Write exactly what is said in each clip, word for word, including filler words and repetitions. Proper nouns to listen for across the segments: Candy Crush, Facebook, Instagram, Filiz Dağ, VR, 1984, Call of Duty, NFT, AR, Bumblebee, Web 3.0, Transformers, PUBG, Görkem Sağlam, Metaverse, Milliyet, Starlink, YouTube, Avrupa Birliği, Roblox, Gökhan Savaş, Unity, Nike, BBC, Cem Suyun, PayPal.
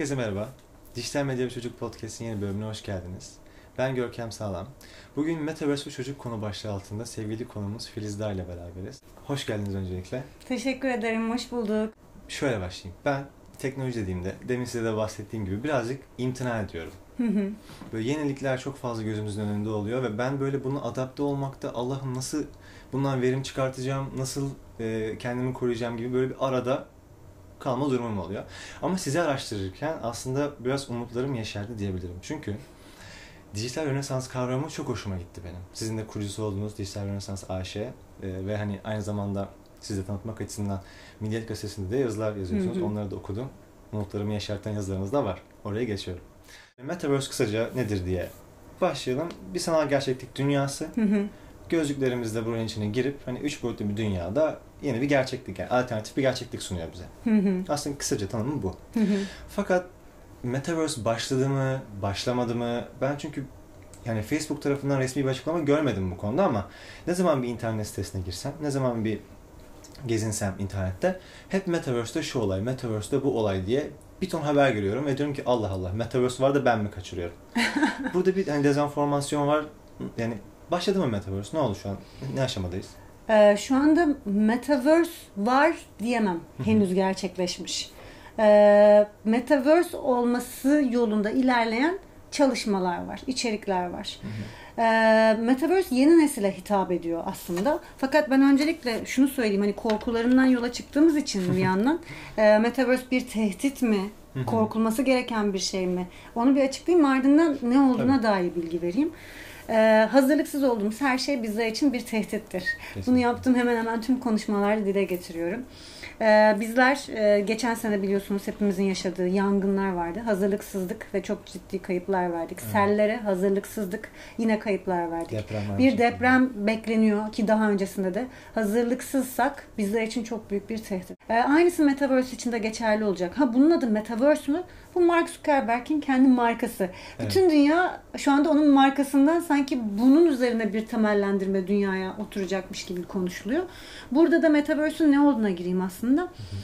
Herkese merhaba. Dijital Medya ve Çocuk Podcast'in yeni bölümüne hoş geldiniz. Ben Görkem Sağlam. Bugün Metaverse ve Çocuk konu başlığı altında sevgili konuğumuz Filiz Dağ ile beraberiz. Hoş geldiniz öncelikle. Teşekkür ederim, hoş bulduk. Şöyle başlayayım. Ben teknoloji dediğimde, demin size de bahsettiğim gibi birazcık imtina ediyorum. Hı hı. Böyle yenilikler çok fazla gözümüzün önünde oluyor ve ben böyle bunu adapte olmakta Allah'ım nasıl bundan verim çıkartacağım, nasıl e, kendimi koruyacağım gibi böyle bir arada kalma durumum oluyor. Ama sizi araştırırken aslında biraz umutlarım yeşerdi diyebilirim. Çünkü dijital rönesans kavramı çok hoşuma gitti benim. Sizin de kurucusu olduğunuz Dijital Rönesans A Ş e, ve hani aynı zamanda sizi de tanıtmak açısından Milliyet gazetesinde de yazılar yazıyorsunuz. Hı hı. Onları da okudum. Umutlarımı yeşerten yazılarınız da var. Oraya geçiyorum. Metaverse kısaca nedir diye başlayalım. Bir sanal gerçeklik dünyası. Hı hı. Gözlüklerimizle buranın içine girip hani üç boyutlu bir dünyada yeni bir gerçeklik, yani alternatif bir gerçeklik sunuyor bize. Hı hı. Aslında kısaca tanımı bu. Hı hı. Fakat Metaverse başladı mı, başlamadı mı? Ben çünkü yani Facebook tarafından resmi bir açıklama görmedim bu konuda ama ne zaman bir internet sitesine girsem, ne zaman bir gezinsem internette hep Metaverse'de şu olay, Metaverse'de bu olay diye bir ton haber görüyorum ve diyorum ki Allah Allah, Metaverse var da ben mi kaçırıyorum? Burada bir hani dezenformasyon var. Yani başladı mı Metaverse? Ne oldu şu an? Ne aşamadayız? Ee, şu anda Metaverse var diyemem. Henüz gerçekleşmiş. Ee, Metaverse olması yolunda ilerleyen çalışmalar var, içerikler var. Ee, Metaverse yeni nesile hitap ediyor aslında. Fakat ben öncelikle şunu söyleyeyim, hani korkularından yola çıktığımız için bir yandan e, Metaverse bir tehdit mi? Korkulması gereken bir şey mi? Onu bir açıklayayım, ardından ne olduğuna Tabii. dair bilgi vereyim. Ee, hazırlıksız olduğumuz her şey bizler için bir tehdittir. Kesinlikle. Bunu yaptığım hemen hemen tüm konuşmalarda dile getiriyorum. Ee, bizler e, geçen sene biliyorsunuz hepimizin yaşadığı yangınlar vardı. Hazırlıksızlık ve çok ciddi kayıplar verdik. Evet. Sellere hazırlıksızlık, yine kayıplar verdik. Deprem bir deprem gibi bekleniyor ki daha öncesinde de hazırlıksızsak bizler için çok büyük bir tehdit. Ee, aynısı Metaverse için de geçerli olacak. Ha, bunun adı Metaverse mü? Bu Mark Zuckerberg'in kendi markası. Evet. Bütün dünya şu anda onun markasından sanki bunun üzerine bir temellendirme dünyaya oturacakmış gibi konuşuluyor. Burada da Metaverse'ün ne olduğuna gireyim aslında. Hı hı.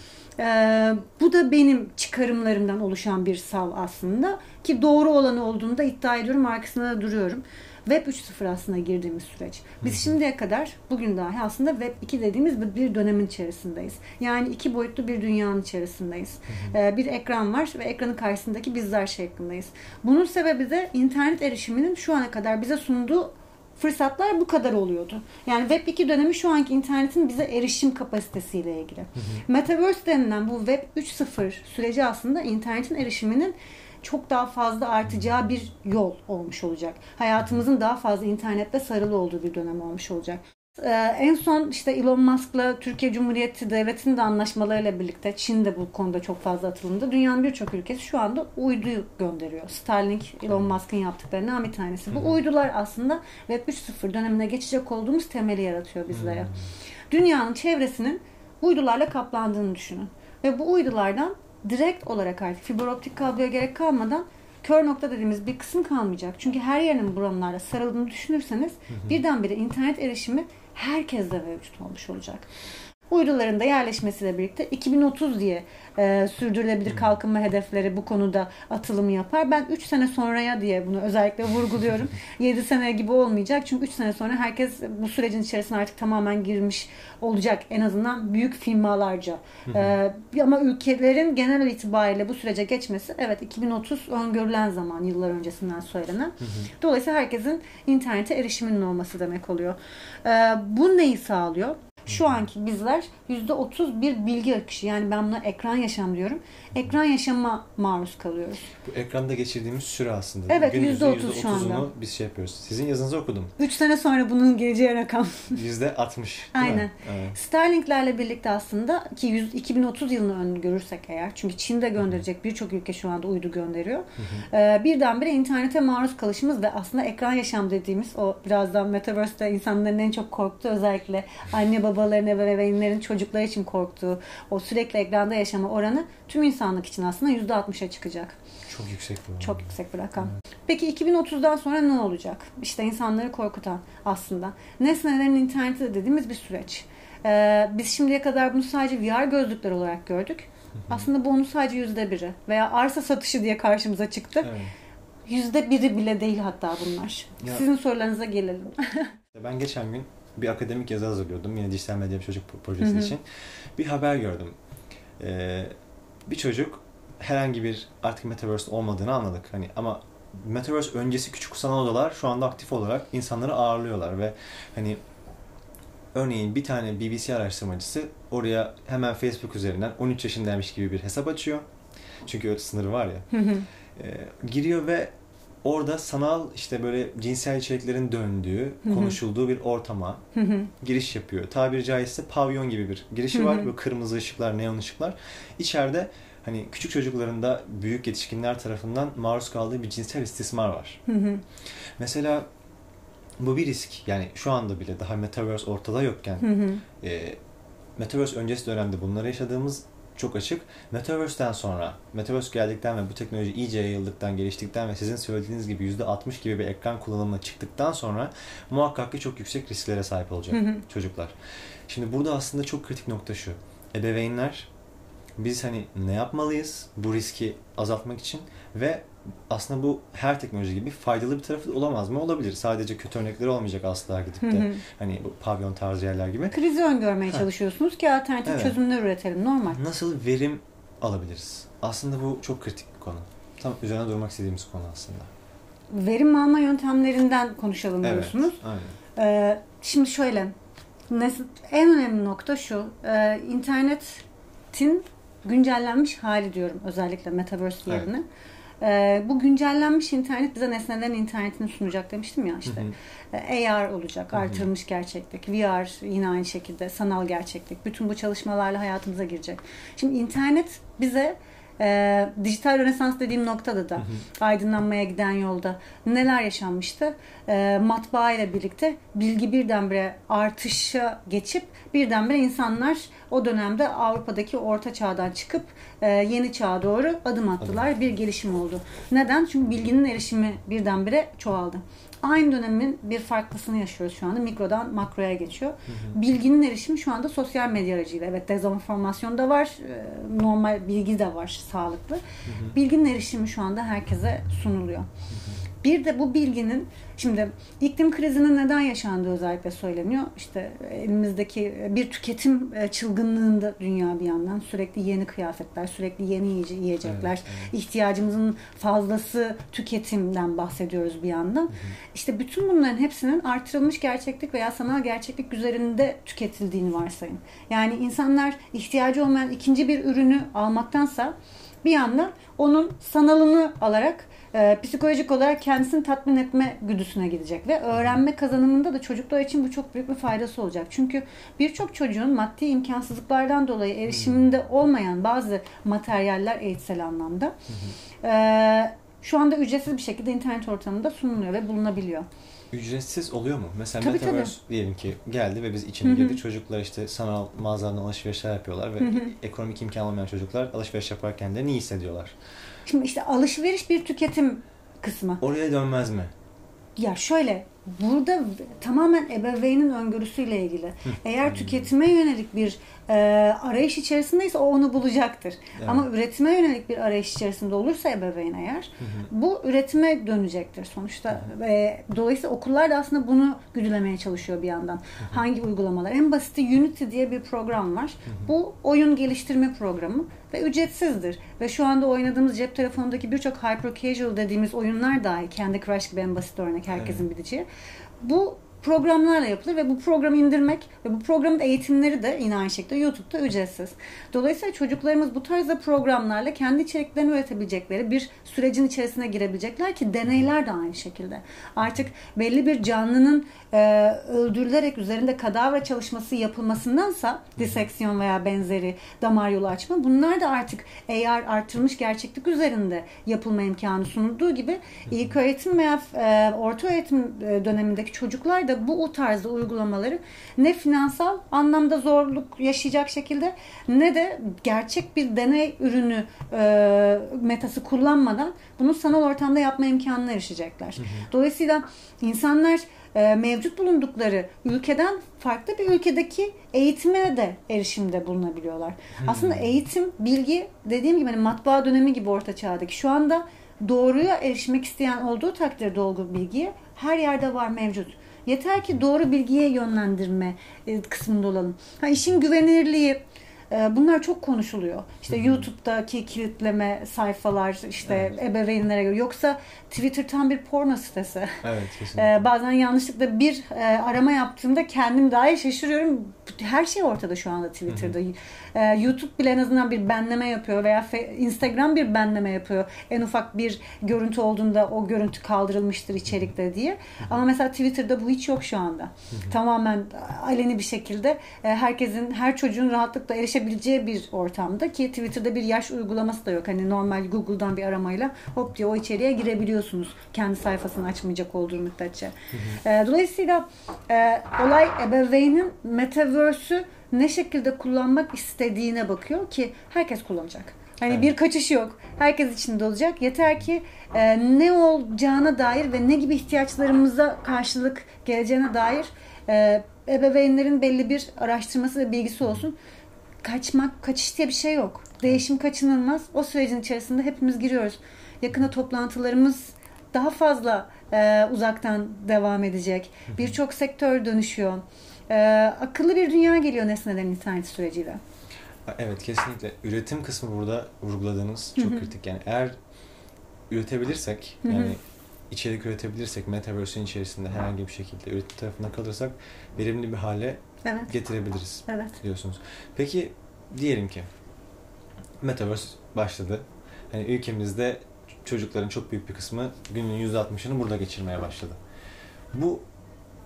Ee, bu da benim çıkarımlarımdan oluşan bir sav aslında. Ki doğru olan olduğunu da iddia ediyorum, arkasında da duruyorum. Web üç nokta sıfır aslında girdiğimiz süreç. Biz hı hı. şimdiye kadar, bugün dahi aslında Web iki dediğimiz bir dönemin içerisindeyiz. Yani iki boyutlu bir dünyanın içerisindeyiz. Hı hı. Ee, bir ekran var ve ekranın karşısındaki bizler şeklindeyiz. Bunun sebebi de internet erişiminin şu ana kadar bize sunduğu fırsatlar bu kadar oluyordu. Yani Web iki dönemi şu anki internetin bize erişim kapasitesiyle ilgili. Hı hı. Metaverse denilen bu Web üç nokta sıfır süreci aslında internetin erişiminin çok daha fazla artacağı bir yol olmuş olacak. Hayatımızın daha fazla internette sarılı olduğu bir dönem olmuş olacak. Ee, en son işte Elon Musk'la Türkiye Cumhuriyeti Devleti'nin de anlaşmalarıyla birlikte Çin de bu konuda çok fazla atılımda. Dünyanın birçok ülkesi şu anda uyduyu gönderiyor. Starlink, Elon Musk'ın yaptıklarından bir tanesi. Bu uydular aslında Web üç nokta sıfır dönemine geçecek olduğumuz temeli yaratıyor bizlere. Dünyanın çevresinin uydularla kaplandığını düşünün. Ve bu uydulardan direkt olarak artık fiber optik kabloya gerek kalmadan kör nokta dediğimiz bir kısım kalmayacak. Çünkü her yerin buranlarla sarıldığını düşünürseniz hı hı. birdenbire internet erişimi herkeste mevcut olmuş olacak. Uyduların da yerleşmesiyle birlikte iki bin otuz diye e, sürdürülebilir hı. kalkınma hedefleri bu konuda atılımı yapar. Ben üç sene sonraya diye bunu özellikle vurguluyorum. yedi sene gibi olmayacak. Çünkü üç sene sonra herkes bu sürecin içerisine artık tamamen girmiş olacak. En azından büyük firmalarca. E, ama ülkelerin genel itibariyle bu sürece geçmesi, evet, iki bin otuz öngörülen zaman, yıllar öncesinden söylenen. Hı hı. Dolayısıyla herkesin internete erişiminin olması demek oluyor. E, bu neyi sağlıyor? Şu anki bizler yüzde otuz bir bilgi akışı, yani ben buna ekran yaşam diyorum. Ekran yaşama maruz kalıyoruz. Bu ekranda geçirdiğimiz süre aslında. Evet, yüzde otuz şu anda. Biz şey yapıyoruz. Sizin yazınızı okudum. üç sene sonra bunun geleceği rakam. yüzde altmış. Aynen. Evet. Starlink'lerle birlikte aslında ki yüz, iki bin otuz yılını öngörürsek eğer, çünkü Çin'de gönderecek birçok ülke şu anda uydu gönderiyor. Hı hı. Ee, birdenbire internete maruz kalışımız ve aslında ekran yaşam dediğimiz o birazdan Metaverse'de insanların en çok korktuğu, özellikle anne baba babaların, ebeveynlerin çocuklar için korktuğu o sürekli ekranda yaşama oranı tüm insanlık için aslında yüzde altmışa çıkacak. Çok yüksek bir rakam. Çok yüksek bir rakam. Evet. Peki iki bin otuzdan sonra ne olacak? İşte insanları korkutan aslında nesnelerin interneti dediğimiz bir süreç. Ee, biz şimdiye kadar bunu sadece V R gözlükler olarak gördük. Aslında bu onun sadece yüzde biri veya arsa satışı diye karşımıza çıktı. Evet. Yüzde biri bile değil hatta bunlar. Ya, sizin sorularınıza gelelim. Ben geçen gün bir akademik yazı hazırlıyordum. Yine dijital medya bir çocuk projesi hı hı. için. Bir haber gördüm. Ee, bir çocuk herhangi bir artık Metaverse olmadığını anladık. Hani ama Metaverse öncesi küçük sanal odalar şu anda aktif olarak insanları ağırlıyorlar ve hani örneğin bir tane B B C araştırmacısı oraya hemen Facebook üzerinden on üç yaşındaymış gibi bir hesap açıyor. Çünkü öyle sınırı var ya. Hı hı. E, giriyor ve orada sanal işte böyle cinsel içeriklerin döndüğü, hı hı. konuşulduğu bir ortama hı hı. giriş yapıyor. Tabiri caizse pavyon gibi bir girişi hı hı. var. Böyle kırmızı ışıklar, neon ışıklar. İçeride hani küçük çocukların da büyük yetişkinler tarafından maruz kaldığı bir cinsel istismar var. Hı hı. Mesela bu bir risk. Yani şu anda bile daha Metaverse ortada yokken hı hı. E, Metaverse öncesi dönemde bunları yaşadığımız çok açık. Metaverse'den sonra, Metaverse geldikten ve bu teknoloji iyice yayıldıktan, geliştikten ve sizin söylediğiniz gibi yüzde altmış gibi bir ekran kullanımına çıktıktan sonra muhakkak ki çok yüksek risklere sahip olacak hı hı. çocuklar. Şimdi burada aslında çok kritik nokta şu. Ebeveynler, biz hani ne yapmalıyız bu riski azaltmak için ve aslında bu her teknoloji gibi faydalı bir tarafı olamaz mı? Olabilir. Sadece kötü örnekleri olmayacak asla gidip de hı hı. hani bu pavyon tarzı yerler gibi. Krizi öngörmeye ha. çalışıyorsunuz ki alternatif evet. çözümler üretelim. Normal. Nasıl verim alabiliriz? Aslında bu çok kritik bir konu. Tam üzerine durmak istediğimiz konu aslında. Verim alma yöntemlerinden konuşalım evet. diyorsunuz. Aynen. Ee, şimdi şöyle. En önemli nokta şu. Ee, internetin güncellenmiş hali diyorum. Özellikle Metaverse yerine. Evet. Ee, bu güncellenmiş internet bize nesnelerin internetini sunacak demiştim ya işte. Hı hı. A R olacak, hı hı. artırılmış gerçeklik, V R yine aynı şekilde, sanal gerçeklik. Bütün bu çalışmalarla hayatımıza girecek. Şimdi internet bize e, dijital rönesans dediğim noktada da hı hı. aydınlanmaya giden yolda neler yaşanmıştı? E, matbaa ile birlikte bilgi birdenbire artışa geçip birdenbire insanlar o dönemde Avrupa'daki orta çağdan çıkıp e, yeni çağa doğru adım attılar. Adım. Bir gelişim oldu. Neden? Çünkü bilginin erişimi birdenbire çoğaldı. Aynı dönemin bir farklısını yaşıyoruz şu anda. Mikrodan makroya geçiyor. Hı hı. Bilginin erişimi şu anda sosyal medya aracıyla. Evet, dezenformasyon da var. E, normal bilgi de var. Sağlıklı. Hı hı. Bilginin erişimi şu anda herkese sunuluyor. Hı hı. Bir de bu bilginin şimdi iklim krizinin neden yaşandığı özellikle söyleniyor. İşte elimizdeki bir tüketim çılgınlığında dünya bir yandan sürekli yeni kıyafetler, sürekli yeni yiyecekler, evet, evet. ihtiyacımızın fazlası tüketimden bahsediyoruz bir yandan. Hı hı. İşte bütün bunların hepsinin artırılmış gerçeklik veya sanal gerçeklik üzerinde tüketildiğini varsayın. Yani insanlar ihtiyacı olmayan ikinci bir ürünü almaktansa bir yandan onun sanalını alarak e, psikolojik olarak kendisini tatmin etme güdüsüne gidecek ve öğrenme kazanımında da çocuklar için bu çok büyük bir faydası olacak. Çünkü birçok çocuğun maddi imkansızlıklardan dolayı erişiminde olmayan bazı materyaller eğitsel anlamda e, şu anda ücretsiz bir şekilde internet ortamında sunuluyor ve bulunabiliyor. Ücretsiz oluyor mu? Mesela tabii, Metaverse tabii. diyelim ki geldi ve biz içine girdik. Çocuklar işte sanal mağazalardan alışverişler yapıyorlar ve hı hı. ekonomik imkan olmayan çocuklar alışveriş yaparken de ne hissediyorlar? Şimdi işte alışveriş bir tüketim kısmı. Oraya dönmez mi? Ya şöyle, burada tamamen ebeveynin öngörüsüyle ilgili. Eğer tüketime yönelik bir e, arayış içerisindeyse o onu bulacaktır. Evet. Ama üretime yönelik bir arayış içerisinde olursa ebeveyn eğer hı hı. bu üretime dönecektir sonuçta. E, dolayısıyla okullar da aslında bunu güdülemeye çalışıyor bir yandan. Hı hı. Hangi uygulamalar? En basiti Unity diye bir program var. Hı hı. Bu oyun geliştirme programı ve ücretsizdir. Ve şu anda oynadığımız cep telefonundaki birçok hyper-casual dediğimiz oyunlar dahi Candy Crush gibi en basit örnek herkesin evet. bileceği. Bu programlarla yapılır ve bu programı indirmek ve bu programın eğitimleri de yine aynı şekilde YouTube'da ücretsiz. Dolayısıyla çocuklarımız bu tarzda programlarla kendi içeriklerini üretebilecekleri bir sürecin içerisine girebilecekler ki deneyler de aynı şekilde. Artık belli bir canlının e, öldürülerek üzerinde kadavra çalışması yapılmasındansa diseksiyon veya benzeri damar yolu açma bunlar da artık A R artırılmış gerçeklik üzerinde yapılma imkanı sunulduğu gibi ilk öğretim veya e, orta öğretim dönemindeki çocuklar da bu o tarzda uygulamaları ne finansal anlamda zorluk yaşayacak şekilde ne de gerçek bir deney ürünü e, metası kullanmadan bunu sanal ortamda yapma imkanına erişecekler. Hı hı. Dolayısıyla insanlar e, mevcut bulundukları ülkeden farklı bir ülkedeki eğitime de erişimde bulunabiliyorlar. Hmm. Aslında eğitim, bilgi dediğim gibi hani matbaa dönemi gibi orta çağdaki. Şu anda doğruya erişmek isteyen olduğu takdirde dolgun bilgiye her yerde var, mevcut. Yeter ki doğru bilgiye yönlendirme kısmında olalım. Ha, işin güvenilirliği, bunlar çok konuşuluyor. İşte hmm. YouTube'daki kilitleme sayfalar, işte evet. ebeveynlere göre. Yoksa Twitter tam bir porno sitesi. Evet, kesinlikle. Bazen yanlışlıkla bir arama yaptığımda kendim dahi şaşırıyorum. Her şey ortada şu anda Twitter'da. Hmm. YouTube bile en azından bir benleme yapıyor veya Instagram bir benleme yapıyor. En ufak bir görüntü olduğunda o görüntü kaldırılmıştır içerikte diye. Ama mesela Twitter'da bu hiç yok şu anda. Hmm. Tamamen aleni bir şekilde herkesin, her çocuğun rahatlıkla erişebileceği bir ortamda, ki Twitter'da bir yaş uygulaması da yok. Hani normal Google'dan bir aramayla hop diye o içeriğe girebiliyorsunuz. Kendi sayfasını açmayacak olduğu müddetçe. Hı hı. Dolayısıyla e, olay ebeveynin Metaverse'ü ne şekilde kullanmak istediğine bakıyor ki herkes kullanacak. Hani evet. bir kaçış yok. Herkes içinde olacak. Yeter ki e, ne olacağına dair ve ne gibi ihtiyaçlarımıza karşılık geleceğine dair e, ebeveynlerin belli bir araştırması ve bilgisi olsun. Kaçmak, kaçış diye bir şey yok. Değişim kaçınılmaz. O sürecin içerisinde hepimiz giriyoruz. Yakında toplantılarımız daha fazla e, uzaktan devam edecek. Birçok sektör dönüşüyor. E, akıllı bir dünya geliyor nesnelerin internet süreciyle. Evet, kesinlikle. Üretim kısmı burada vurguladığınız çok Hı-hı. kritik. Yani eğer üretebilirsek, Hı-hı. yani içerik üretebilirsek, Metaverse'ün içerisinde herhangi bir şekilde üretim tarafında kalırsak verimli bir hale Evet. getirebiliriz evet. diyorsunuz. Peki diyelim ki Metaverse başladı. Hani ülkemizde çocukların çok büyük bir kısmı günün yüzde altmışını burada geçirmeye başladı. Bu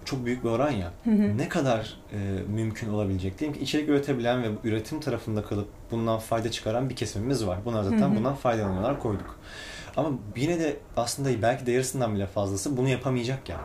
çok büyük bir oran ya. Hı hı. Ne kadar e, mümkün olabilecek? Diyelim ki içerik üretebilen ve üretim tarafında kalıp bundan fayda çıkaran bir kesimimiz var. Bunlar zaten hı hı. bundan faydalananlar koyduk. Ama yine de aslında belki de yarısından bile fazlası bunu yapamayacak ya.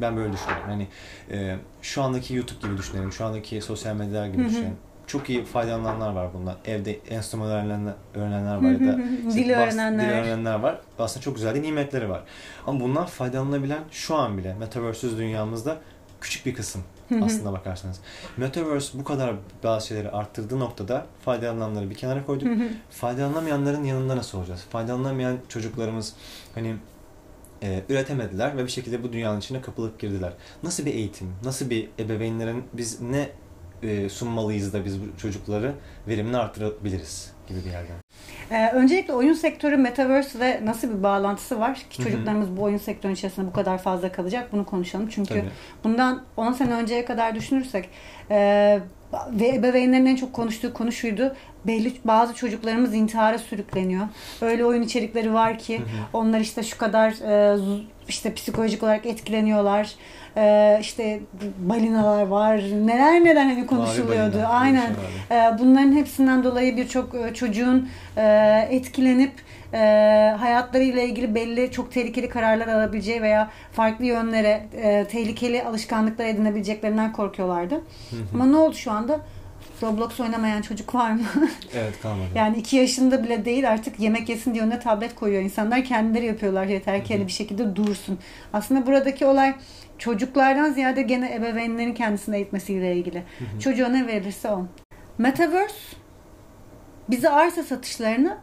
Ben böyle düşünüyorum. Hani e, şu andaki YouTube gibi düşünelim, şu andaki sosyal medyalar gibi hı hı. düşünelim. Çok iyi faydalananlar var bundan. Evde enstrüman öğrenenler, öğrenenler var ya da işte dil, bas, öğrenenler. dil öğrenenler var. Aslında çok güzel de nimetleri var. Ama bundan faydalanabilen şu an bile Metaverse'üz dünyamızda küçük bir kısım hı hı. aslında bakarsanız. Metaverse bu kadar bazı şeyleri arttırdığı noktada faydalananları bir kenara koyduk. Hı hı. Faydalanamayanların yanında nasıl olacağız? Faydalanamayan çocuklarımız hani E, üretemediler ve bir şekilde bu dünyanın içine kapılıp girdiler. Nasıl bir eğitim, nasıl bir ebeveynlerin biz ne e, sunmalıyız da biz bu çocukları verimini artırabiliriz gibi bir yerden. Ee, öncelikle oyun sektörü Metaverse ile nasıl bir bağlantısı var ki çocuklarımız Hı-hı. bu oyun sektörünün içerisinde bu kadar fazla kalacak, bunu konuşalım. Çünkü Tabii. bundan on sene önceye kadar düşünürsek e, ve ebeveynlerin en çok konuştuğu konu şuydu. Belli bazı çocuklarımız intihara sürükleniyor. Öyle oyun içerikleri var ki hı hı. onlar işte şu kadar e, işte psikolojik olarak etkileniyorlar. E, işte balinalar var. Neler neler hani konuşuluyordu. Aynen. E, bunların hepsinden dolayı birçok e, çocuğun e, etkilenip e, hayatlarıyla ilgili belli çok tehlikeli kararlar alabileceği veya farklı yönlere e, tehlikeli alışkanlıklar edinebileceklerinden korkuyorlardı. Hı hı. Ama ne oldu şu anda? Roblox oynamayan çocuk var mı? Evet, kalmadı. Yani iki yaşında bile değil, artık yemek yesin diye önüne tablet koyuyor. İnsanlar kendileri yapıyorlar, yeter ki hani bir şekilde dursun. Aslında buradaki olay çocuklardan ziyade gene ebeveynlerin kendisini eğitmesiyle ilgili. Hı hı. Çocuğa ne verirse o. Metaverse bize arsa satışlarını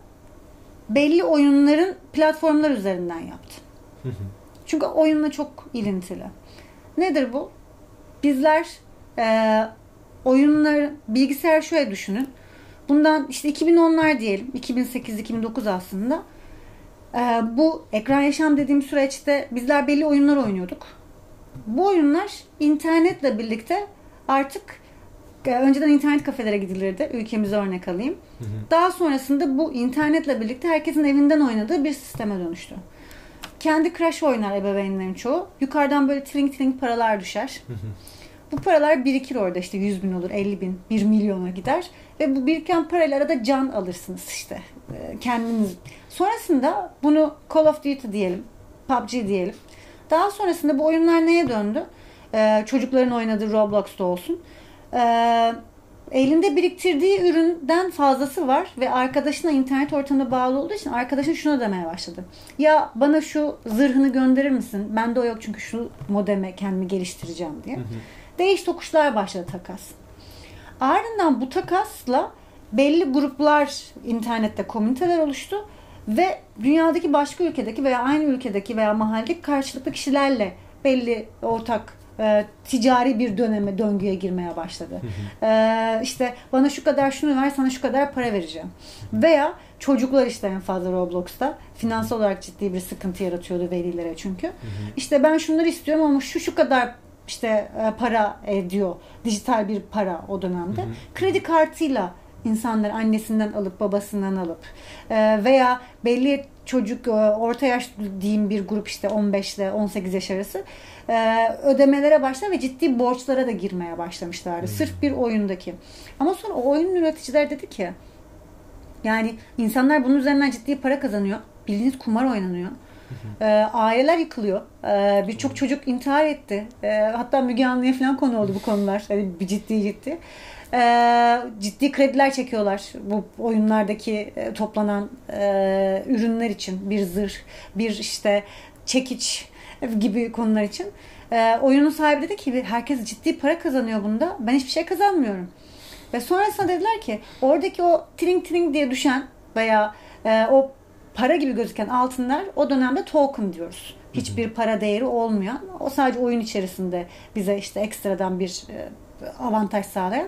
belli oyunların platformlar üzerinden yaptı. Hı hı. Çünkü oyunla çok ilintili. Nedir bu? Bizler eee oyunlar, bilgisayar şöyle düşünün. Bundan işte iki bin onlar diyelim. iki bin sekiz iki bin dokuz aslında. Ee, bu ekran yaşam dediğim süreçte bizler belli oyunlar oynuyorduk. Bu oyunlar internetle birlikte artık e, önceden internet kafelere gidilirdi. Ülkemize örnek alayım. Hı hı. Daha sonrasında bu internetle birlikte herkesin evinden oynadığı bir sisteme dönüştü. Candy Crush oynar ebeveynlerin çoğu. Yukarıdan böyle tring tring paralar düşer. Hı hı. Bu paralar birikir orada, işte yüz bin olur, elli bin, bir milyona gider ve bu biriken paralara da can alırsınız işte kendiniz. Sonrasında bunu Call of Duty diyelim, P U B G diyelim. Daha sonrasında bu oyunlar neye döndü? Ee, çocukların oynadığı Roblox'ta olsun. Ee, Elinde biriktirdiği üründen fazlası var ve arkadaşına internet ortamına bağlı olduğu için arkadaşın şunu demeye başladı. Ya bana şu zırhını gönderir misin? Bende o yok çünkü şu modeme kendimi geliştireceğim diye. Hı hı. Değiş tokuşlar başladı, takas. Ardından bu takasla belli gruplar internette, komüniteler oluştu ve dünyadaki başka ülkedeki veya aynı ülkedeki veya mahalledeki karşılıklı kişilerle belli ortak E, ticari bir döneme, döngüye girmeye başladı. Hı hı. E, işte bana şu kadar şunu ver, sana şu kadar para vereceğim. Veya çocuklar işte en fazla Roblox'ta finansal olarak ciddi bir sıkıntı yaratıyordu velilere çünkü. Hı hı. İşte ben şunları istiyorum ama şu şu kadar işte e, para ediyor. Dijital bir para o dönemde. Hı hı. Kredi kartıyla insanlar annesinden alıp babasından alıp e, veya belli çocuk, orta yaş diyeyim bir grup işte on beş ile on sekiz yaş arası ödemelere başladı ve ciddi borçlara da girmeye başlamışlardı. Hmm. Sırf bir oyundaki. Ama sonra o oyunun üreticiler dedi ki yani insanlar bunun üzerinden ciddi para kazanıyor. Bildiğiniz kumar oynanıyor. Hı hı. Aileler yıkılıyor. Birçok çocuk intihar etti. Hatta Müge Anlı'ya falan konu oldu bu konular. Yani ciddi ciddi. Ciddi krediler çekiyorlar bu oyunlardaki toplanan ürünler için. Bir zırh, bir işte çekiç gibi konular için. Oyunun sahibi dedi ki herkes ciddi para kazanıyor bunda. Ben hiçbir şey kazanmıyorum. Ve sonrasında dediler ki oradaki o tring tring diye düşen veya o para gibi gözüken altınlar o dönemde token diyoruz. Hiçbir para değeri olmayan, o sadece oyun içerisinde bize işte ekstradan bir avantaj sağlayan.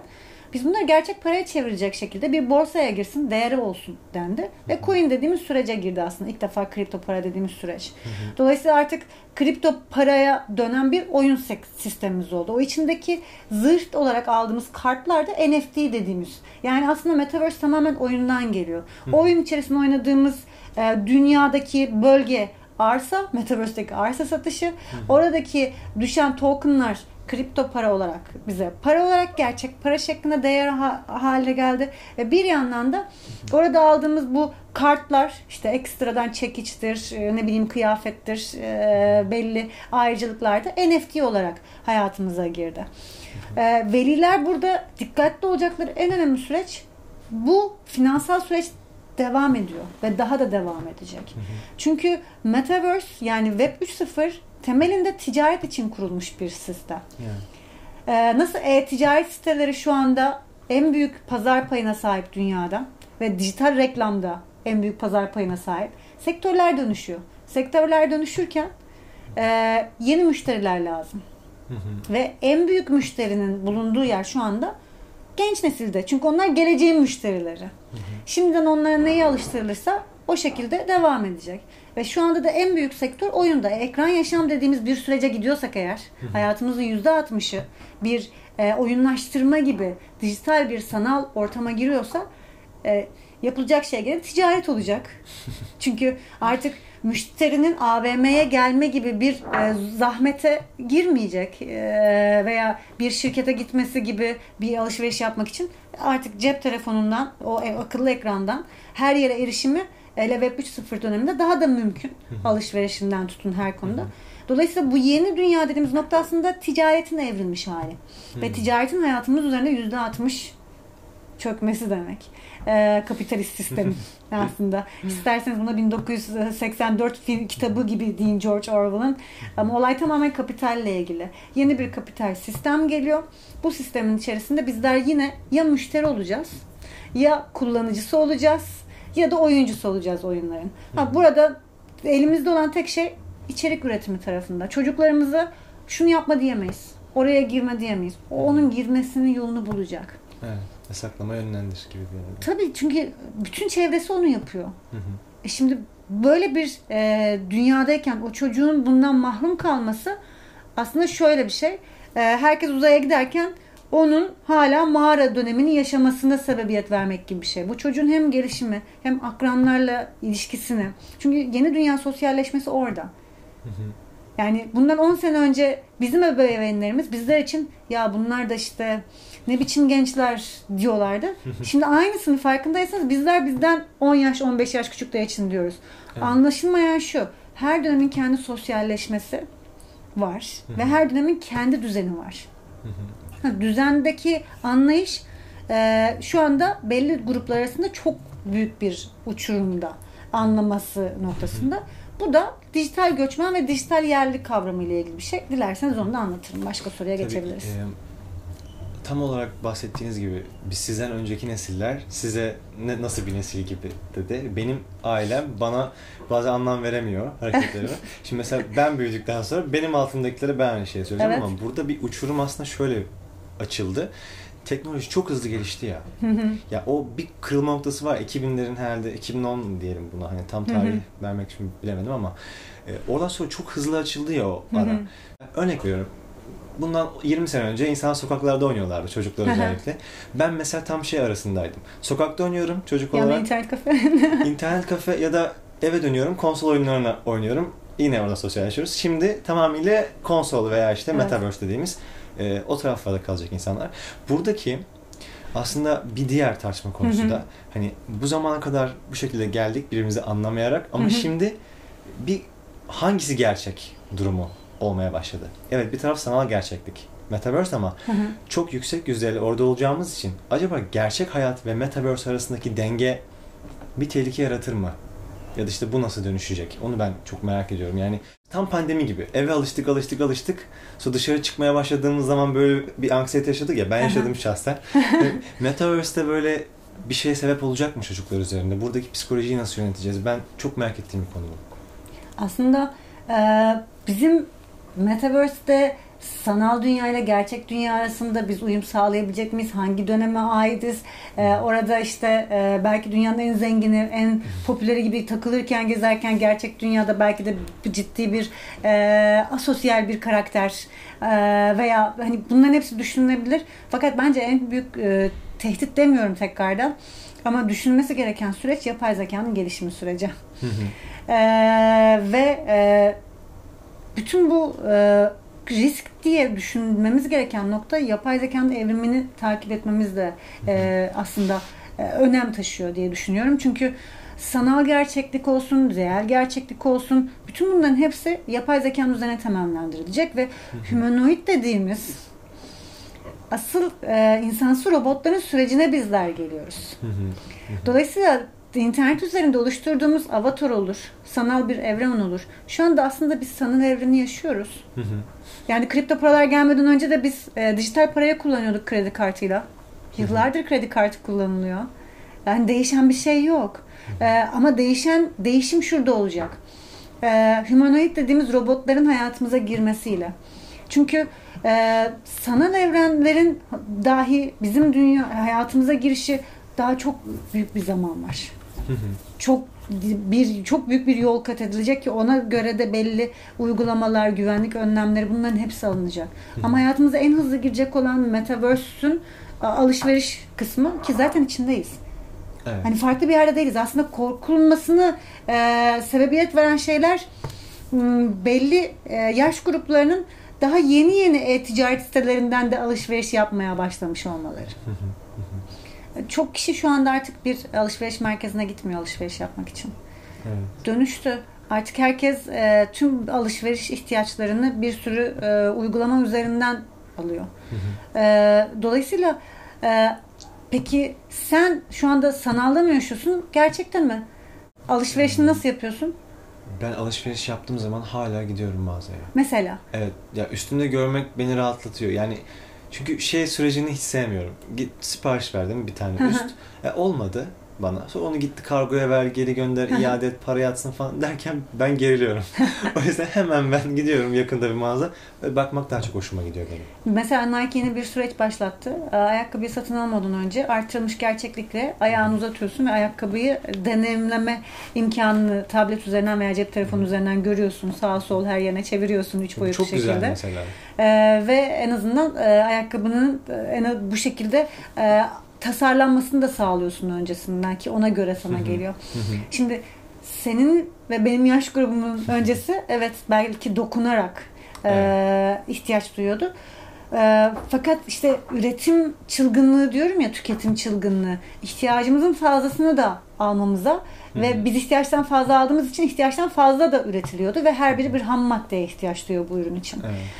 Biz bunları gerçek paraya çevirecek şekilde bir borsaya girsin, değeri olsun dendi. Ve coin dediğimiz sürece girdi aslında. İlk defa kripto para dediğimiz süreç. Dolayısıyla artık kripto paraya dönen bir oyun sistemimiz oldu. O içindeki zırh olarak aldığımız kartlar da N F T dediğimiz. Yani aslında Metaverse tamamen oyundan geliyor. O oyun içerisinde oynadığımız e, dünyadaki bölge arsa, Metaverse'deki arsa satışı, oradaki düşen tokenlar kripto para olarak bize para olarak gerçek para şeklinde değer ha- haline geldi. Ve bir yandan da orada aldığımız bu kartlar işte ekstradan çekiçtir, ne bileyim kıyafettir, e, belli ayrıcalıklarda N F T olarak hayatımıza girdi. E, veliler burada dikkatli olacakları en önemli süreç bu finansal süreç devam ediyor ve daha da devam edecek. Çünkü Metaverse yani Web üç nokta sıfır temelinde ticaret için kurulmuş bir sistem. Yani. Ee, nasıl e-ticaret siteleri şu anda en büyük pazar payına sahip dünyada ve dijital reklamda en büyük pazar payına sahip. Sektörler dönüşüyor. Sektörler dönüşürken e, yeni müşteriler lazım. Hı hı. Ve en büyük müşterinin bulunduğu yer şu anda genç nesilde. Çünkü onlar geleceğin müşterileri. Hı hı. Şimdiden onlara neye alıştırılırsa o şekilde devam edecek. Ve şu anda da en büyük sektör oyunda. Ekran yaşam dediğimiz bir sürece gidiyorsak eğer, hayatımızın yüzde altmışı bir e, oyunlaştırma gibi dijital bir sanal ortama giriyorsa e, yapılacak şey gene ticaret olacak. Çünkü artık müşterinin A V M'ye gelme gibi bir e, zahmete girmeyecek e, veya bir şirkete gitmesi gibi bir alışveriş yapmak için artık cep telefonundan, o e, akıllı ekrandan her yere erişimi hele Web üç nokta sıfır döneminde daha da mümkün. Alışverişinden tutun her konuda. Dolayısıyla bu yeni dünya dediğimiz nokta aslında ticaretin evrilmiş hali. Ve ticaretin hayatımız üzerinde yüzde altmış çökmesi demek. Ee, kapitalist sistemin aslında. İsterseniz buna bin dokuz yüz seksen dört film kitabı gibi deyin George Orwell'ın. Ama olay tamamen kapitalle ilgili. Yeni bir kapital sistem geliyor. Bu sistemin içerisinde bizler yine ya müşteri olacağız ya kullanıcısı olacağız ya da oyuncusu olacağız oyunların. Ha, burada elimizde olan tek şey içerik üretimi tarafında. Çocuklarımıza şunu yapma diyemeyiz. Oraya girme diyemeyiz. O, onun girmesinin yolunu bulacak. Evet. Yasaklama yönlendir gibi bir yerde. Tabii çünkü bütün çevresi onu yapıyor. Hı hı. E şimdi böyle bir e, dünyadayken o çocuğun bundan mahrum kalması aslında şöyle bir şey. E, herkes uzaya giderken onun hala mağara dönemini yaşamasına sebebiyet vermek gibi bir şey. Bu çocuğun hem gelişimi hem akranlarla ilişkisini. Çünkü yeni dünya sosyalleşmesi orada. Hı hı. Yani bundan on sene önce bizim ebeveynlerimiz bizler için ya bunlar da işte ne biçim gençler diyorlardı. Hı hı. Şimdi aynısını farkındaysanız bizler bizden on yaş on beş yaş küçükler için diyoruz. Evet. Anlaşılmayan şu. Her dönemin kendi sosyalleşmesi var. Hı hı. Ve her dönemin kendi düzeni var. Hı hı. Düzendeki anlayış e, şu anda belli gruplar arasında çok büyük bir uçurumda, anlaması noktasında. Bu da dijital göçmen ve dijital yerli kavramı ile ilgili bir şey. Dilerseniz onu da anlatırım. Başka soruya Tabii, geçebiliriz. E, tam olarak bahsettiğiniz gibi biz sizden önceki nesiller size ne, nasıl bir nesil gibi dedi. Benim ailem bana bazen anlam veremiyor hareketlerime. Şimdi mesela ben büyüdükten sonra benim altımdakilere ben aynı şeyi söyleyeceğim, evet. Ama burada bir uçurum aslında şöyle açıldı. Teknoloji çok hızlı gelişti ya. Hı hı. Ya o bir kırılma noktası var. iki binlerin herhalde, iki bin on diyelim buna. Hani tam tarih hı hı. vermek için bilemedim ama e, oradan sonra çok hızlı açıldı ya o ara. Hı hı. Örnek veriyorum. Bundan yirmi sene önce insanlar sokaklarda oynuyorlardı, çocuklar özellikle. Hı hı. Ben mesela tam şey arasındaydım. Sokakta oynuyorum çocuk olarak. Ya internet kafe. internet kafe ya da eve dönüyorum, konsol oyunlarına oynuyorum. Yine orada sosyalleşiyoruz. Şimdi tamamıyla konsol veya işte evet. Metaverse dediğimiz E, o taraflarda kalacak insanlar. Buradaki aslında bir diğer tartışma konusu hı hı. da hani bu zamana kadar bu şekilde geldik birbirimizi anlamayarak ama hı hı. şimdi bir hangisi gerçek durumu olmaya başladı. Evet, bir taraf sanal gerçeklik, Metaverse ama hı hı. çok yüksek yüzdeyle orada olacağımız için acaba gerçek hayat ve Metaverse arasındaki denge bir tehlike yaratır mı? Ya da işte bu nasıl dönüşecek? Onu ben çok merak ediyorum. Yani tam pandemi gibi. Eve alıştık, alıştık, alıştık. Sonra dışarı çıkmaya başladığımız zaman böyle bir anksiyete yaşadık ya. Ben yaşadım şahsen. Metaverse'de böyle bir şeye sebep olacak mı çocuklar üzerinde? Buradaki psikolojiyi nasıl yöneteceğiz? Ben çok merak ettiğim bir konu bu. Aslında e, bizim Metaverse'de sanal dünya ile gerçek dünya arasında biz uyum sağlayabilecek miyiz? Hangi döneme aitiz? Ee, orada işte e, belki dünyanın en zengini, en popüleri gibi takılırken, gezerken gerçek dünyada belki de ciddi bir e, asosyal bir karakter e, veya hani bunların hepsi düşünülebilir. Fakat bence en büyük e, tehdit demiyorum tekrardan. Ama düşünülmesi gereken süreç yapay zekanın gelişimi süreci. e, ve e, bütün bu e, risk diye düşünmemiz gereken nokta yapay zekanın evrimini takip etmemiz de e, aslında e, önem taşıyor diye düşünüyorum. Çünkü sanal gerçeklik olsun, real gerçeklik olsun, bütün bunların hepsi yapay zekanın üzerine tamamlandırılacak ve humanoid dediğimiz asıl e, insansı robotların sürecine bizler geliyoruz. Dolayısıyla İnternet üzerinde oluşturduğumuz avatar olur. Sanal bir evren olur. Şu anda aslında biz sanal evreni yaşıyoruz. Hı hı. Yani kripto paralar gelmeden önce de biz e, dijital parayı kullanıyorduk kredi kartıyla. Yıllardır hı hı. kredi kartı kullanılıyor. Yani değişen bir şey yok. E, ama değişen değişim şurada olacak. E, humanoid dediğimiz robotların hayatımıza girmesiyle. Çünkü e, sanal evrenlerin dahi bizim dünya hayatımıza girişi daha çok büyük bir zaman var. Hı hı. Çok bir çok büyük bir yol kat edilecek ki ona göre de belli uygulamalar, güvenlik önlemleri, bunların hepsi alınacak. Hı hı. Ama hayatımıza en hızlı girecek olan Metaverse'ün alışveriş kısmı ki zaten içindeyiz. Evet. Hani farklı bir yerde değiliz. Aslında korkulmasını e, sebebiyet veren şeyler belli e, yaş gruplarının daha yeni yeni e-ticaret sitelerinden de alışveriş yapmaya başlamış olmaları. Hı hı. Çok kişi şu anda artık bir alışveriş merkezine gitmiyor alışveriş yapmak için. Evet. Dönüştü. Artık herkes e, tüm alışveriş ihtiyaçlarını bir sürü e, uygulama üzerinden alıyor. Hı hı. E, dolayısıyla e, peki sen şu anda sanalda mı yaşıyorsun? Gerçekten mi? Alışverişini nasıl yapıyorsun? Ben alışveriş yaptığım zaman hala gidiyorum mağazaya. Mesela? Evet. Ya üstümde görmek beni rahatlatıyor. Yani çünkü şey sürecini hiç sevmiyorum. Git sipariş verdim bir tane üst. E, olmadı bana. Sonra onu gitti kargoya ver, geri gönder, iade et, para yatsın falan derken ben geriliyorum. O yüzden hemen ben gidiyorum yakında bir mağaza. Böyle bakmak daha çok hoşuma gidiyor benim. Mesela Nike yeni bir süreç başlattı. Ayakkabıyı satın almadan önce artırılmış gerçeklikle ayağını uzatıyorsun ve ayakkabıyı deneyimleme imkanını tablet üzerinden veya cep telefonu üzerinden görüyorsun. Sağa sol her yerine çeviriyorsun üç boyutlu şekilde. Çok güzel mesela. Ee, ve en azından e, ayakkabının en, bu şekilde e, tasarlanmasını da sağlıyorsun öncesinden ki ona göre sana geliyor. Şimdi senin ve benim yaş grubumun öncesi evet belki dokunarak evet. E, ihtiyaç duyuyordu. E, fakat işte üretim çılgınlığı diyorum ya, tüketim çılgınlığı. İhtiyacımızın fazlasını da almamıza ve biz ihtiyaçtan fazla aldığımız için ihtiyaçtan fazla da üretiliyordu ve her biri bir ham maddeye ihtiyaç duyuyor bu ürün için. Evet.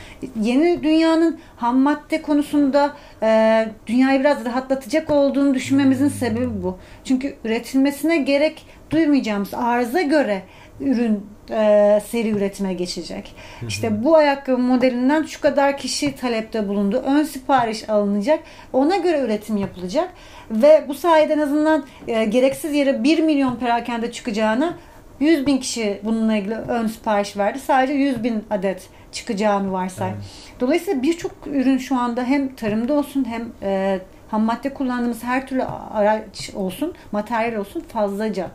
yeni dünyanın ham madde konusunda e, dünyayı biraz rahatlatacak olduğunu düşünmemizin sebebi bu. Çünkü üretilmesine gerek duymayacağımız arıza göre ürün e, seri üretime geçecek. Hı hı. İşte bu ayakkabı modelinden şu kadar kişi talepte bulundu. Ön sipariş alınacak. Ona göre üretim yapılacak. Ve bu sayede en azından e, gereksiz yere bir milyon perakende çıkacağına yüz bin kişi bununla ilgili ön sipariş verdi. Sadece yüz bin adet çıkacağını varsay. Evet. Dolayısıyla birçok ürün şu anda hem tarımda olsun hem e, ham madde kullandığımız her türlü araç olsun, materyal olsun fazlaca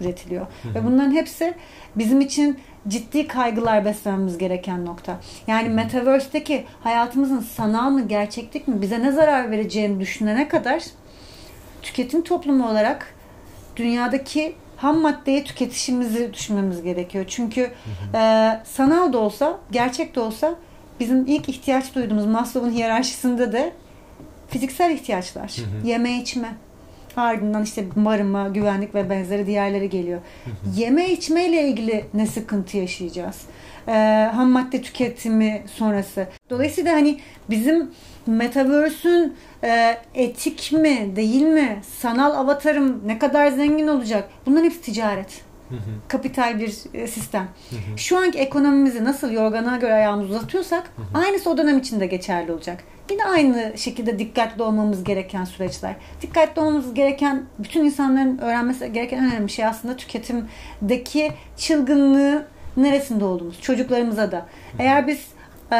üretiliyor. Hı hı. Ve bunların hepsi bizim için ciddi kaygılar beslememiz gereken nokta. Yani Metaverse'deki hayatımızın sanal mı, gerçeklik mi, bize ne zarar vereceğini düşünene kadar tüketim toplumu olarak dünyadaki ham maddeye tüketişimizi düşünmemiz gerekiyor. Çünkü hı hı. E, sanal da olsa, gerçek de olsa bizim ilk ihtiyaç duyduğumuz Maslow'un hiyerarşisinde de fiziksel ihtiyaçlar. Hı hı. Yeme, içme. Ardından işte barınma, güvenlik ve benzeri diğerleri geliyor. Hı hı. Yeme içmeyle ilgili ne sıkıntı yaşayacağız? Ee, ham madde tüketimi sonrası. Dolayısıyla hani bizim Metaverse'ün e, etik mi, değil mi? Sanal avatarım ne kadar zengin olacak? Bunların hepsi ticaret. Hı hı. Kapital bir sistem. Hı hı. Şu anki ekonomimizi nasıl yorgana göre ayağımızı uzatıyorsak hı hı. aynısı o dönem için de geçerli olacak. Yine aynı şekilde dikkatli olmamız gereken süreçler. Dikkatli olmamız gereken, bütün insanların öğrenmesi gereken önemli şey aslında tüketimdeki çılgınlığı neresinde olduğumuz, çocuklarımıza da. Eğer biz e,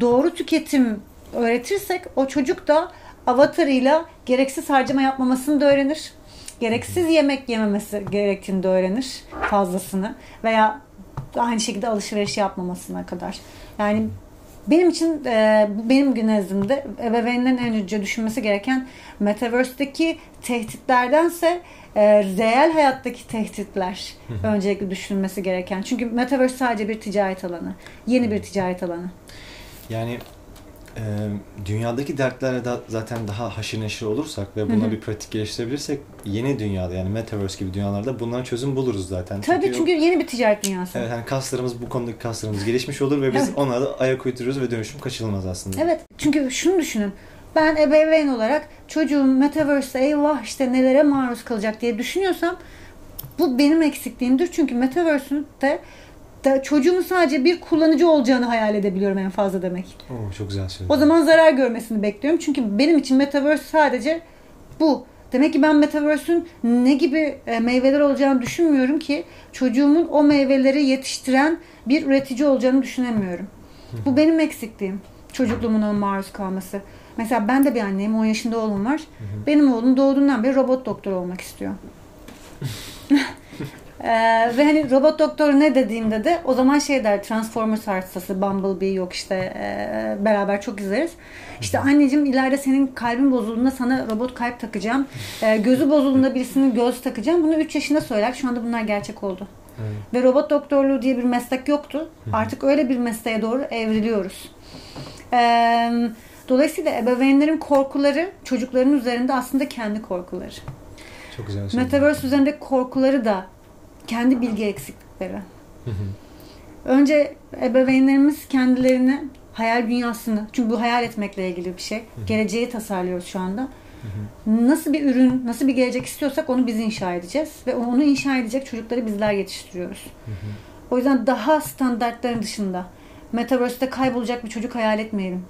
doğru tüketim öğretirsek o çocuk da avatarıyla gereksiz harcama yapmamasını da öğrenir. Gereksiz yemek yememesi gerektiğini de öğrenir fazlasını veya aynı şekilde alışveriş yapmamasına kadar. Yani benim için, benim gün nezdimde ebeveynlerin en önce düşünmesi gereken Metaverse'deki tehditlerdense reel hayattaki tehditler öncelikle düşünülmesi gereken. Çünkü Metaverse sadece bir ticaret alanı. Yeni bir ticaret alanı. Yani e, dünyadaki dertlere da zaten daha haşır neşir olursak ve buna hı hı. bir pratik geliştirebilirsek yeni dünyada, yani Metaverse gibi dünyalarda bunlara çözüm buluruz zaten. Tabii çünkü, çünkü yeni bir ticaret dünyası. Evet, yani kaslarımız, bu konudaki kaslarımız gelişmiş olur ve biz evet. ona da ayak uyduruyoruz ve dönüşüm kaçınılmaz aslında. Evet, çünkü şunu düşünün. Ben ebeveyn olarak çocuğum Metaverse'de eyvah işte nelere maruz kalacak diye düşünüyorsam bu benim eksikliğimdir. Çünkü Metaverse'de da çocuğumun sadece bir kullanıcı olacağını hayal edebiliyorum en fazla demek. Oo, çok güzel söyledin. O zaman zarar görmesini bekliyorum. Çünkü benim için Metaverse sadece bu. Demek ki ben Metaverse'ün ne gibi meyveler olacağını düşünmüyorum ki çocuğumun o meyveleri yetiştiren bir üretici olacağını düşünemiyorum. Bu benim eksikliğim. Çocukluğumun ona maruz kalması. Mesela ben de bir anneyim. on yaşında oğlum var. Benim oğlum doğduğundan beri robot doktor olmak istiyor. Ee, ve hani robot doktor ne dediğimde de o zaman şey der, Transformers hastası, Bumblebee, yok işte e, beraber çok izleriz. İşte anneciğim ileride senin kalbin bozulduğunda sana robot kalp takacağım, e, gözü bozulduğunda birisinin göz takacağım. Bunu üç yaşında söyler. Şu anda bunlar gerçek oldu. Evet. Ve robot doktorluğu diye bir meslek yoktu. Artık öyle bir mesleğe doğru evriliyoruz. Ee, dolayısıyla ebeveynlerin korkuları çocukların üzerinde aslında kendi korkuları. Çok güzel. Metaverse üzerindeki korkuları da kendi bilgi eksiklikleri. Hı hı. Önce ebeveynlerimiz kendilerini, hayal dünyasını, çünkü bu hayal etmekle ilgili bir şey. Hı hı. Geleceği tasarlıyoruz şu anda. Hı hı. Nasıl bir ürün, nasıl bir gelecek istiyorsak onu biz inşa edeceğiz. Ve onu inşa edecek çocukları bizler yetiştiriyoruz. Hı hı. O yüzden daha standartların dışında Metaverse'de kaybolacak bir çocuk hayal etmeyelim.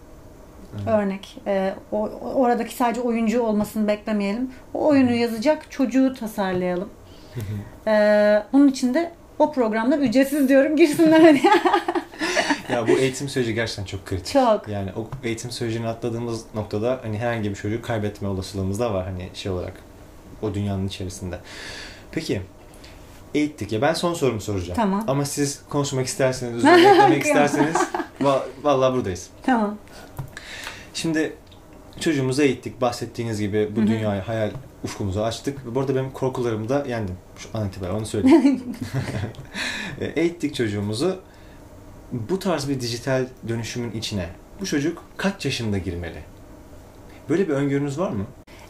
Hı. Örnek. E, o, oradaki sadece oyuncu olmasını beklemeyelim. O oyunu yazacak çocuğu tasarlayalım. Ee, bunun için de o programlar ücretsiz diyorum, girsinler. Ya bu eğitim süreci gerçekten çok kritik. Çok. Yani o eğitim sürecini atladığımız noktada hani herhangi bir çocuğu kaybetme olasılığımız da var hani şey olarak o dünyanın içerisinde. Peki eğittik ya, ben son sorumu soracağım. Tamam. Ama siz konuşmak isterseniz, üzerine eklemek isterseniz va- vallahi buradayız. Tamam. Şimdi çocuğumuzu eğittik, bahsettiğiniz gibi bu Hı-hı. dünyayı hayal ufkumuzu açtık. Bu arada benim korkularımı da yendim. Şu an itibariyle onu söyleyeyim. Eğittik çocuğumuzu. Bu tarz bir dijital dönüşümün içine bu çocuk kaç yaşında girmeli? Böyle bir öngörünüz var mı?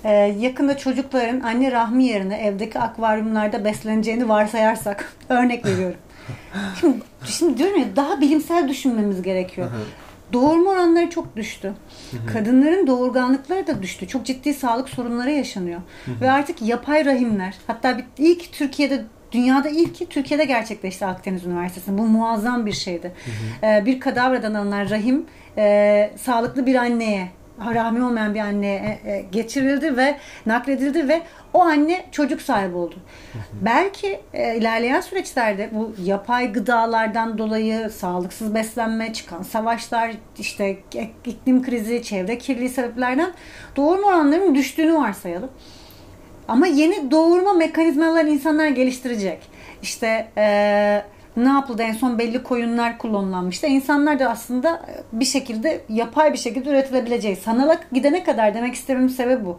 Ee, yakında çocukların anne rahmi yerine evdeki akvaryumlarda besleneceğini varsayarsak. Örnek veriyorum. Şimdi, şimdi diyorum ya, daha bilimsel düşünmemiz gerekiyor. Doğurma oranları çok düştü. Hı hı. Kadınların doğurganlıkları da düştü. Çok ciddi sağlık sorunları yaşanıyor. Hı hı. Ve artık yapay rahimler, hatta ilk Türkiye'de, dünyada ilki Türkiye'de gerçekleşti Akdeniz Üniversitesi'nin. Bu muazzam bir şeydi. Hı hı. Ee, bir kadavradan alınan rahim e, sağlıklı bir anneye, rahmi olmayan bir anneye e, geçirildi ve nakledildi ve o anne çocuk sahibi oldu. Hı hı. Belki e, ilerleyen süreçlerde bu yapay gıdalardan dolayı sağlıksız beslenme, çıkan savaşlar, işte iklim krizi, çevre kirliliği sebeplerden doğurma oranlarının düştüğünü varsayalım. Ama yeni doğurma mekanizmalarını insanlar geliştirecek. İşte e, ne yapıldı en son, belli koyunlar kullanılmıştı. İnsanlar da aslında bir şekilde yapay bir şekilde üretilebileceği. Sanala gidene kadar demek istemem sebebi bu.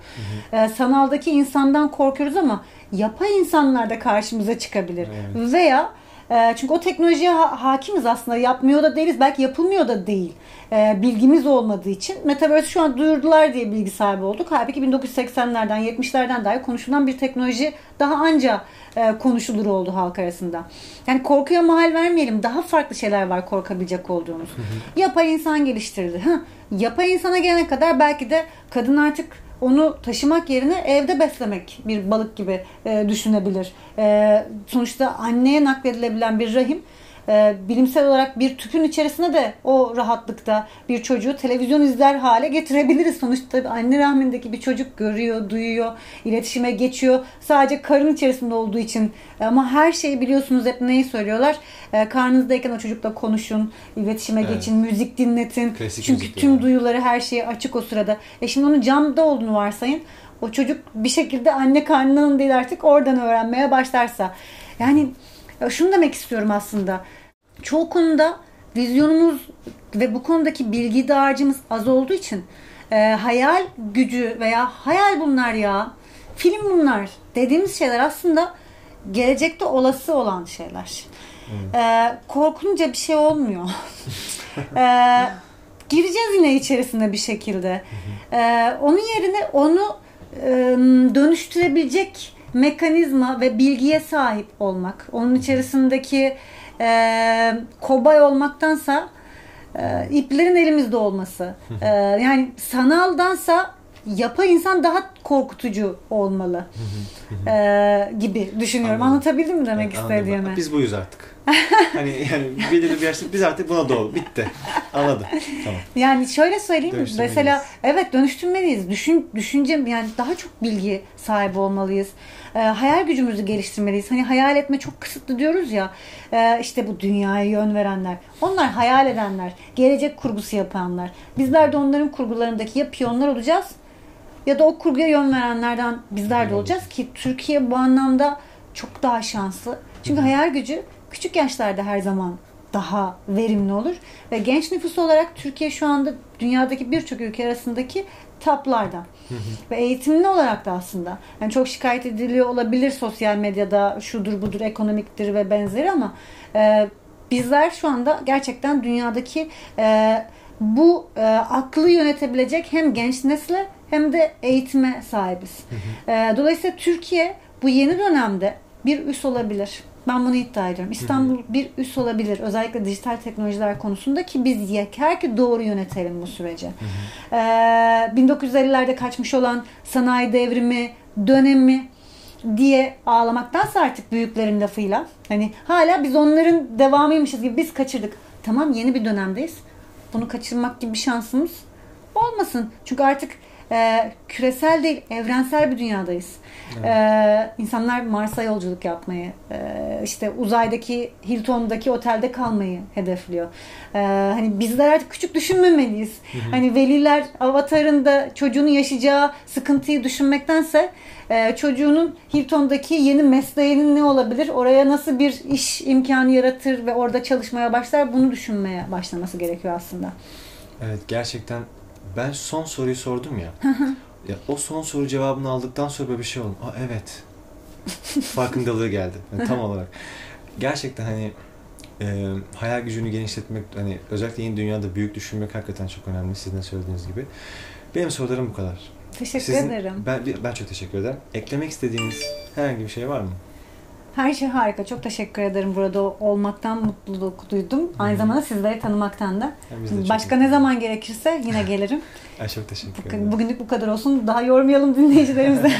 Hı hı. E, sanaldaki insandan korkuyoruz ama yapay insanlar da karşımıza çıkabilir. Evet. Veya e, çünkü o teknolojiye ha- hakimiz aslında. Yapmıyor da değiliz. Belki yapılmıyor da değil. E, bilgimiz olmadığı için. Metaverse şu an duyurdular diye bilgi sahibi olduk. Halbuki bin dokuz yüz seksenlerden, yetmişlerden dahi konuşulan bir teknoloji daha anca e, konuşulur oldu halk arasında. Yani korkuya mahal vermeyelim. Daha farklı şeyler var korkabilecek olduğumuz. Hı hı. Yapay insan geliştirildi. Ha, yapay insana gelene kadar belki de kadın artık onu taşımak yerine evde beslemek, bir balık gibi e, düşünebilir. E, sonuçta anneye nakledilebilen bir rahim, e, bilimsel olarak bir tüpün içerisine de o rahatlıkta bir çocuğu televizyon izler hale getirebiliriz. Sonuçta anne rahmindeki bir çocuk görüyor, duyuyor, iletişime geçiyor. Sadece karın içerisinde olduğu için, ama her şeyi biliyorsunuz, hep neyi söylüyorlar? E, karnınızdayken o çocukla konuşun, iletişime evet. geçin, müzik dinletin. Klasik çünkü müzik tüm yani. Duyuları, her şeye açık o sırada. E şimdi onun camda olduğunu varsayın. O çocuk bir şekilde anne karnından değil artık oradan öğrenmeye başlarsa. Yani şunu demek istiyorum aslında. Çoğu konuda vizyonumuz ve bu konudaki bilgi dağarcığımız az olduğu için e, hayal gücü veya hayal bunlar ya, film bunlar dediğimiz şeyler aslında gelecekte olası olan şeyler. Hmm. E, korkunca bir şey olmuyor. e, gireceğiz yine içerisine bir şekilde. E, onun yerine onu e, dönüştürebilecek mekanizma ve bilgiye sahip olmak, onun içerisindeki e, kobay olmaktansa e, iplerin elimizde olması, e, yani sanaldansa yapay insan daha korkutucu olmalı e, gibi düşünüyorum. Anladım. Anlatabildim mi demek yani, istediğimi? Biz buyuz artık. Hani yani belirli bir yaşta biz artık buna doğru bitti. Anladım. Tamam. Yani şöyle söyleyeyim mesela, evet dönüştürmeliyiz. Düşün düşüncem yani daha çok bilgi sahibi olmalıyız. E, hayal gücümüzü geliştirmeliyiz. Hani hayal etme çok kısıtlı diyoruz ya. E, işte bu dünyaya yön verenler. Onlar hayal edenler, gelecek kurgusu yapanlar. Bizler de onların kurgularındaki ya piyonlar olacağız ya da o kurguya yön verenlerden bizler de olacağız ki Türkiye bu anlamda çok daha şanslı. Çünkü hayal gücü küçük yaşlarda her zaman daha verimli olur ve genç nüfusu olarak Türkiye şu anda dünyadaki birçok ülke arasındaki toplardan ve eğitimli olarak da aslında yani çok şikayet ediliyor olabilir sosyal medyada, şudur budur, ekonomiktir ve benzeri, ama e, bizler şu anda gerçekten dünyadaki e, bu e, aklı yönetebilecek hem genç nesle hem de eğitime sahibiz. Hı hı. E, dolayısıyla Türkiye bu yeni dönemde bir üs olabilir. Ben bunu iddia ediyorum. İstanbul hı hı. bir üs olabilir. Özellikle dijital teknolojiler konusunda ki biz yeter ki doğru yönetelim bu süreci. Hı hı. E, bin dokuz yüz ellilerde kaçmış olan sanayi devrimi, dönemi diye ağlamaktansa artık büyüklerin lafıyla hani hala biz onların devamıymışız gibi biz kaçırdık. Tamam, yeni bir dönemdeyiz. Bunu kaçırmak gibi bir şansımız olmasın. Çünkü artık Ee, küresel değil, evrensel bir dünyadayız. Evet. Ee, insanlar Mars'a yolculuk yapmayı, e, işte uzaydaki Hilton'daki otelde kalmayı hedefliyor. Ee, hani bizler artık küçük düşünmemeliyiz. Hı hı. Hani veliler avatarında çocuğunun yaşayacağı sıkıntıyı düşünmektense e, çocuğunun Hilton'daki yeni mesleğinin ne olabilir, oraya nasıl bir iş imkanı yaratır ve orada çalışmaya başlar, bunu düşünmeye başlaması gerekiyor aslında. Evet, gerçekten. Ben son soruyu sordum ya. Ya o son soru cevabını aldıktan sonra böyle bir şey oldu. Aa evet. Farkındalığı geldi. Yani tam olarak. Gerçekten hani e, hayal gücünü genişletmek, hani özellikle yeni dünyada büyük düşünmek hakikaten çok önemli. Sizin de söylediğiniz gibi. Benim sorularım bu kadar. Teşekkür Sizin, ederim. Ben ben çok teşekkür ederim. Eklemek istediğiniz herhangi bir şey var mı? Her şey harika. Çok teşekkür ederim. Burada olmaktan mutluluk duydum. Aynı hmm. zamanda sizleri tanımaktan da. Yani başka ne zaman gerekirse yine gelirim. Çok teşekkür ederim. Bugünlük bu kadar olsun. Daha yormayalım dinleyicilerimize.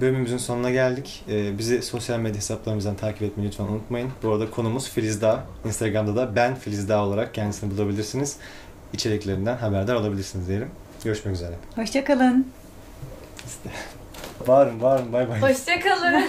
Bölümümüzün sonuna geldik. Bizi sosyal medya hesaplarımızdan takip etmeyi lütfen unutmayın. Bu arada konumuz Filiz Dağ. Instagram'da da ben Filiz Dağ olarak kendisini bulabilirsiniz. İçeriklerinden haberdar olabilirsiniz diyelim. Görüşmek üzere. Hoşçakalın. Varım varım bay bay. Hoşçakalın.